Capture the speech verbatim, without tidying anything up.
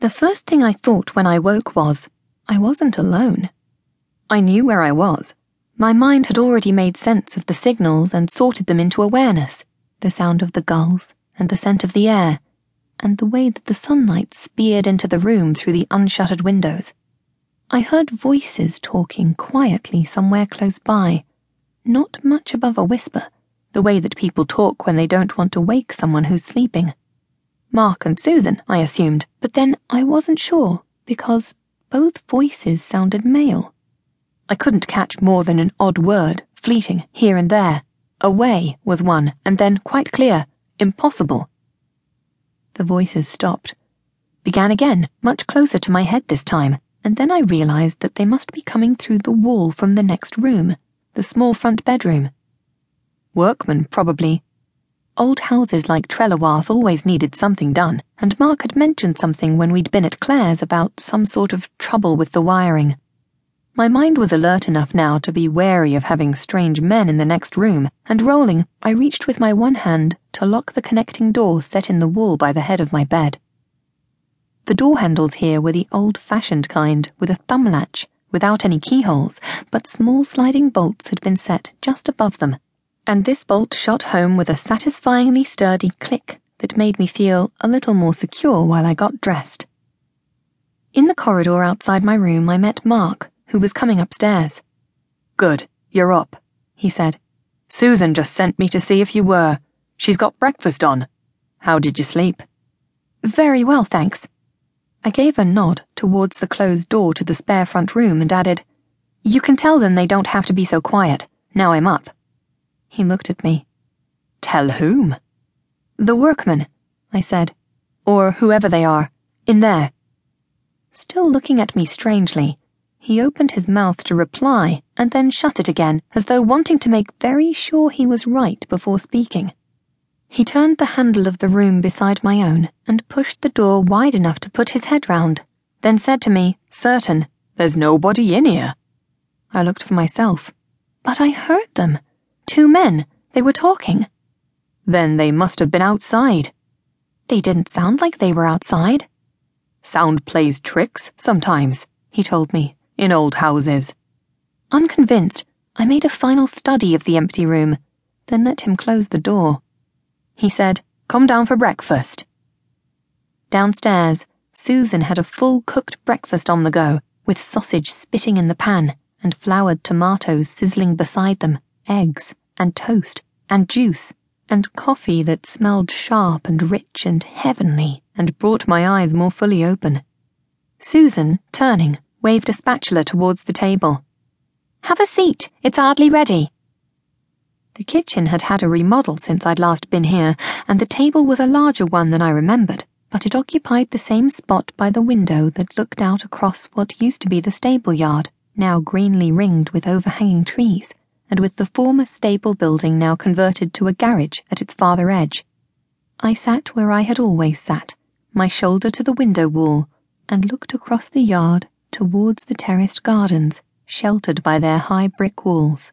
The first thing I thought when I woke was, I wasn't alone. I knew where I was. My mind had already made sense of the signals and sorted them into awareness, the sound of the gulls and the scent of the air, and the way that the sunlight speared into the room through the unshuttered windows. I heard voices talking quietly somewhere close by, not much above a whisper, the way that people talk when they don't want to wake someone who's sleeping. Mark and Susan, I assumed, but then I wasn't sure, because both voices sounded male. I couldn't catch more than an odd word, fleeting, here and there. Away was one, and then, quite clear, impossible. The voices stopped, began again, much closer to my head this time, and then I realized that they must be coming through the wall from the next room, the small front bedroom. Workmen, probably. Old houses like Trellewarth always needed something done, and Mark had mentioned something when we'd been at Claire's about some sort of trouble with the wiring. My mind was alert enough now to be wary of having strange men in the next room, and rolling, I reached with my one hand to lock the connecting door set in the wall by the head of my bed. The door handles here were the old-fashioned kind, with a thumb latch, without any keyholes, but small sliding bolts had been set just above them, and this bolt shot home with a satisfyingly sturdy click that made me feel a little more secure while I got dressed. In the corridor outside my room I met Mark, who was coming upstairs. "Good, you're up," he said. "Susan just sent me to see if you were. She's got breakfast on. How did you sleep?" "Very well, thanks." I gave a nod towards the closed door to the spare front room and added, "You can tell them they don't have to be so quiet. Now I'm up." He looked at me. "Tell whom?" "The workmen," I said, "or whoever they are, in there." Still looking at me strangely, he opened his mouth to reply and then shut it again, as though wanting to make very sure he was right before speaking. He turned the handle of the room beside my own and pushed the door wide enough to put his head round, then said to me, certain, "There's nobody in here." I looked for myself. But I heard them. Two men. They were talking. "Then they must have been outside." "They didn't sound like they were outside." "Sound plays tricks sometimes," he told me. "In old houses." Unconvinced, I made a final study of the empty room, then let him close the door. He said, "Come down for breakfast." Downstairs, Susan had a full cooked breakfast on the go, with sausage spitting in the pan, and floured tomatoes sizzling beside them, eggs, and toast, and juice, and coffee that smelled sharp and rich and heavenly, and brought my eyes more fully open. Susan, turning, waved a spatula towards the table. "Have a seat, it's hardly ready." The kitchen had had a remodel since I'd last been here, and the table was a larger one than I remembered, but it occupied the same spot by the window that looked out across what used to be the stable yard, now greenly ringed with overhanging trees, and with the former stable building now converted to a garage at its farther edge. I sat where I had always sat, my shoulder to the window wall, and looked across the yard towards the terraced gardens, sheltered by their high brick walls.